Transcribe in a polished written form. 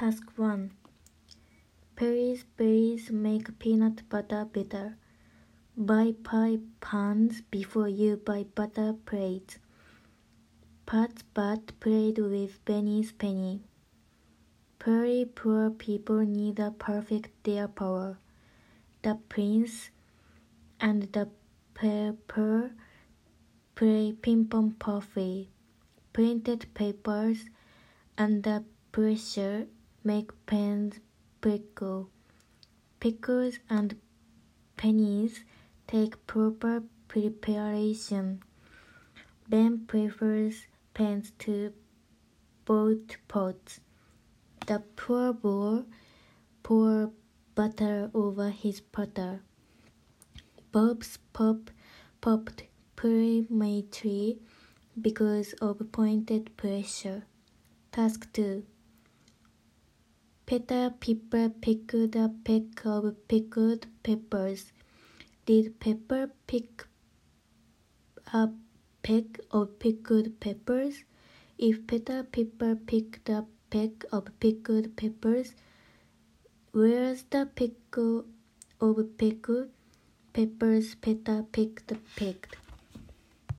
Task 1. Please make peanut butter better. Buy pie pans before you buy butter plates. Pat's bat played with Benny's penny. Very poor people need a perfect their power. The prince and the pepper play ping-pong perfectly. Printed papers under pressure make pens prickle. Pickles and pennies take proper preparation. Ben prefers pens to both pots. The poor boy pour butter over his platter. Bob's pop popped prematurely because of pointed pressure. Task 2. Peter Piper picked a peck of pickled peppers. Did Pepper pick a peck of pickled peppers? If Peter Piper picked a peck of pickled peppers, where's the pickle of pickled peppers Peter picked?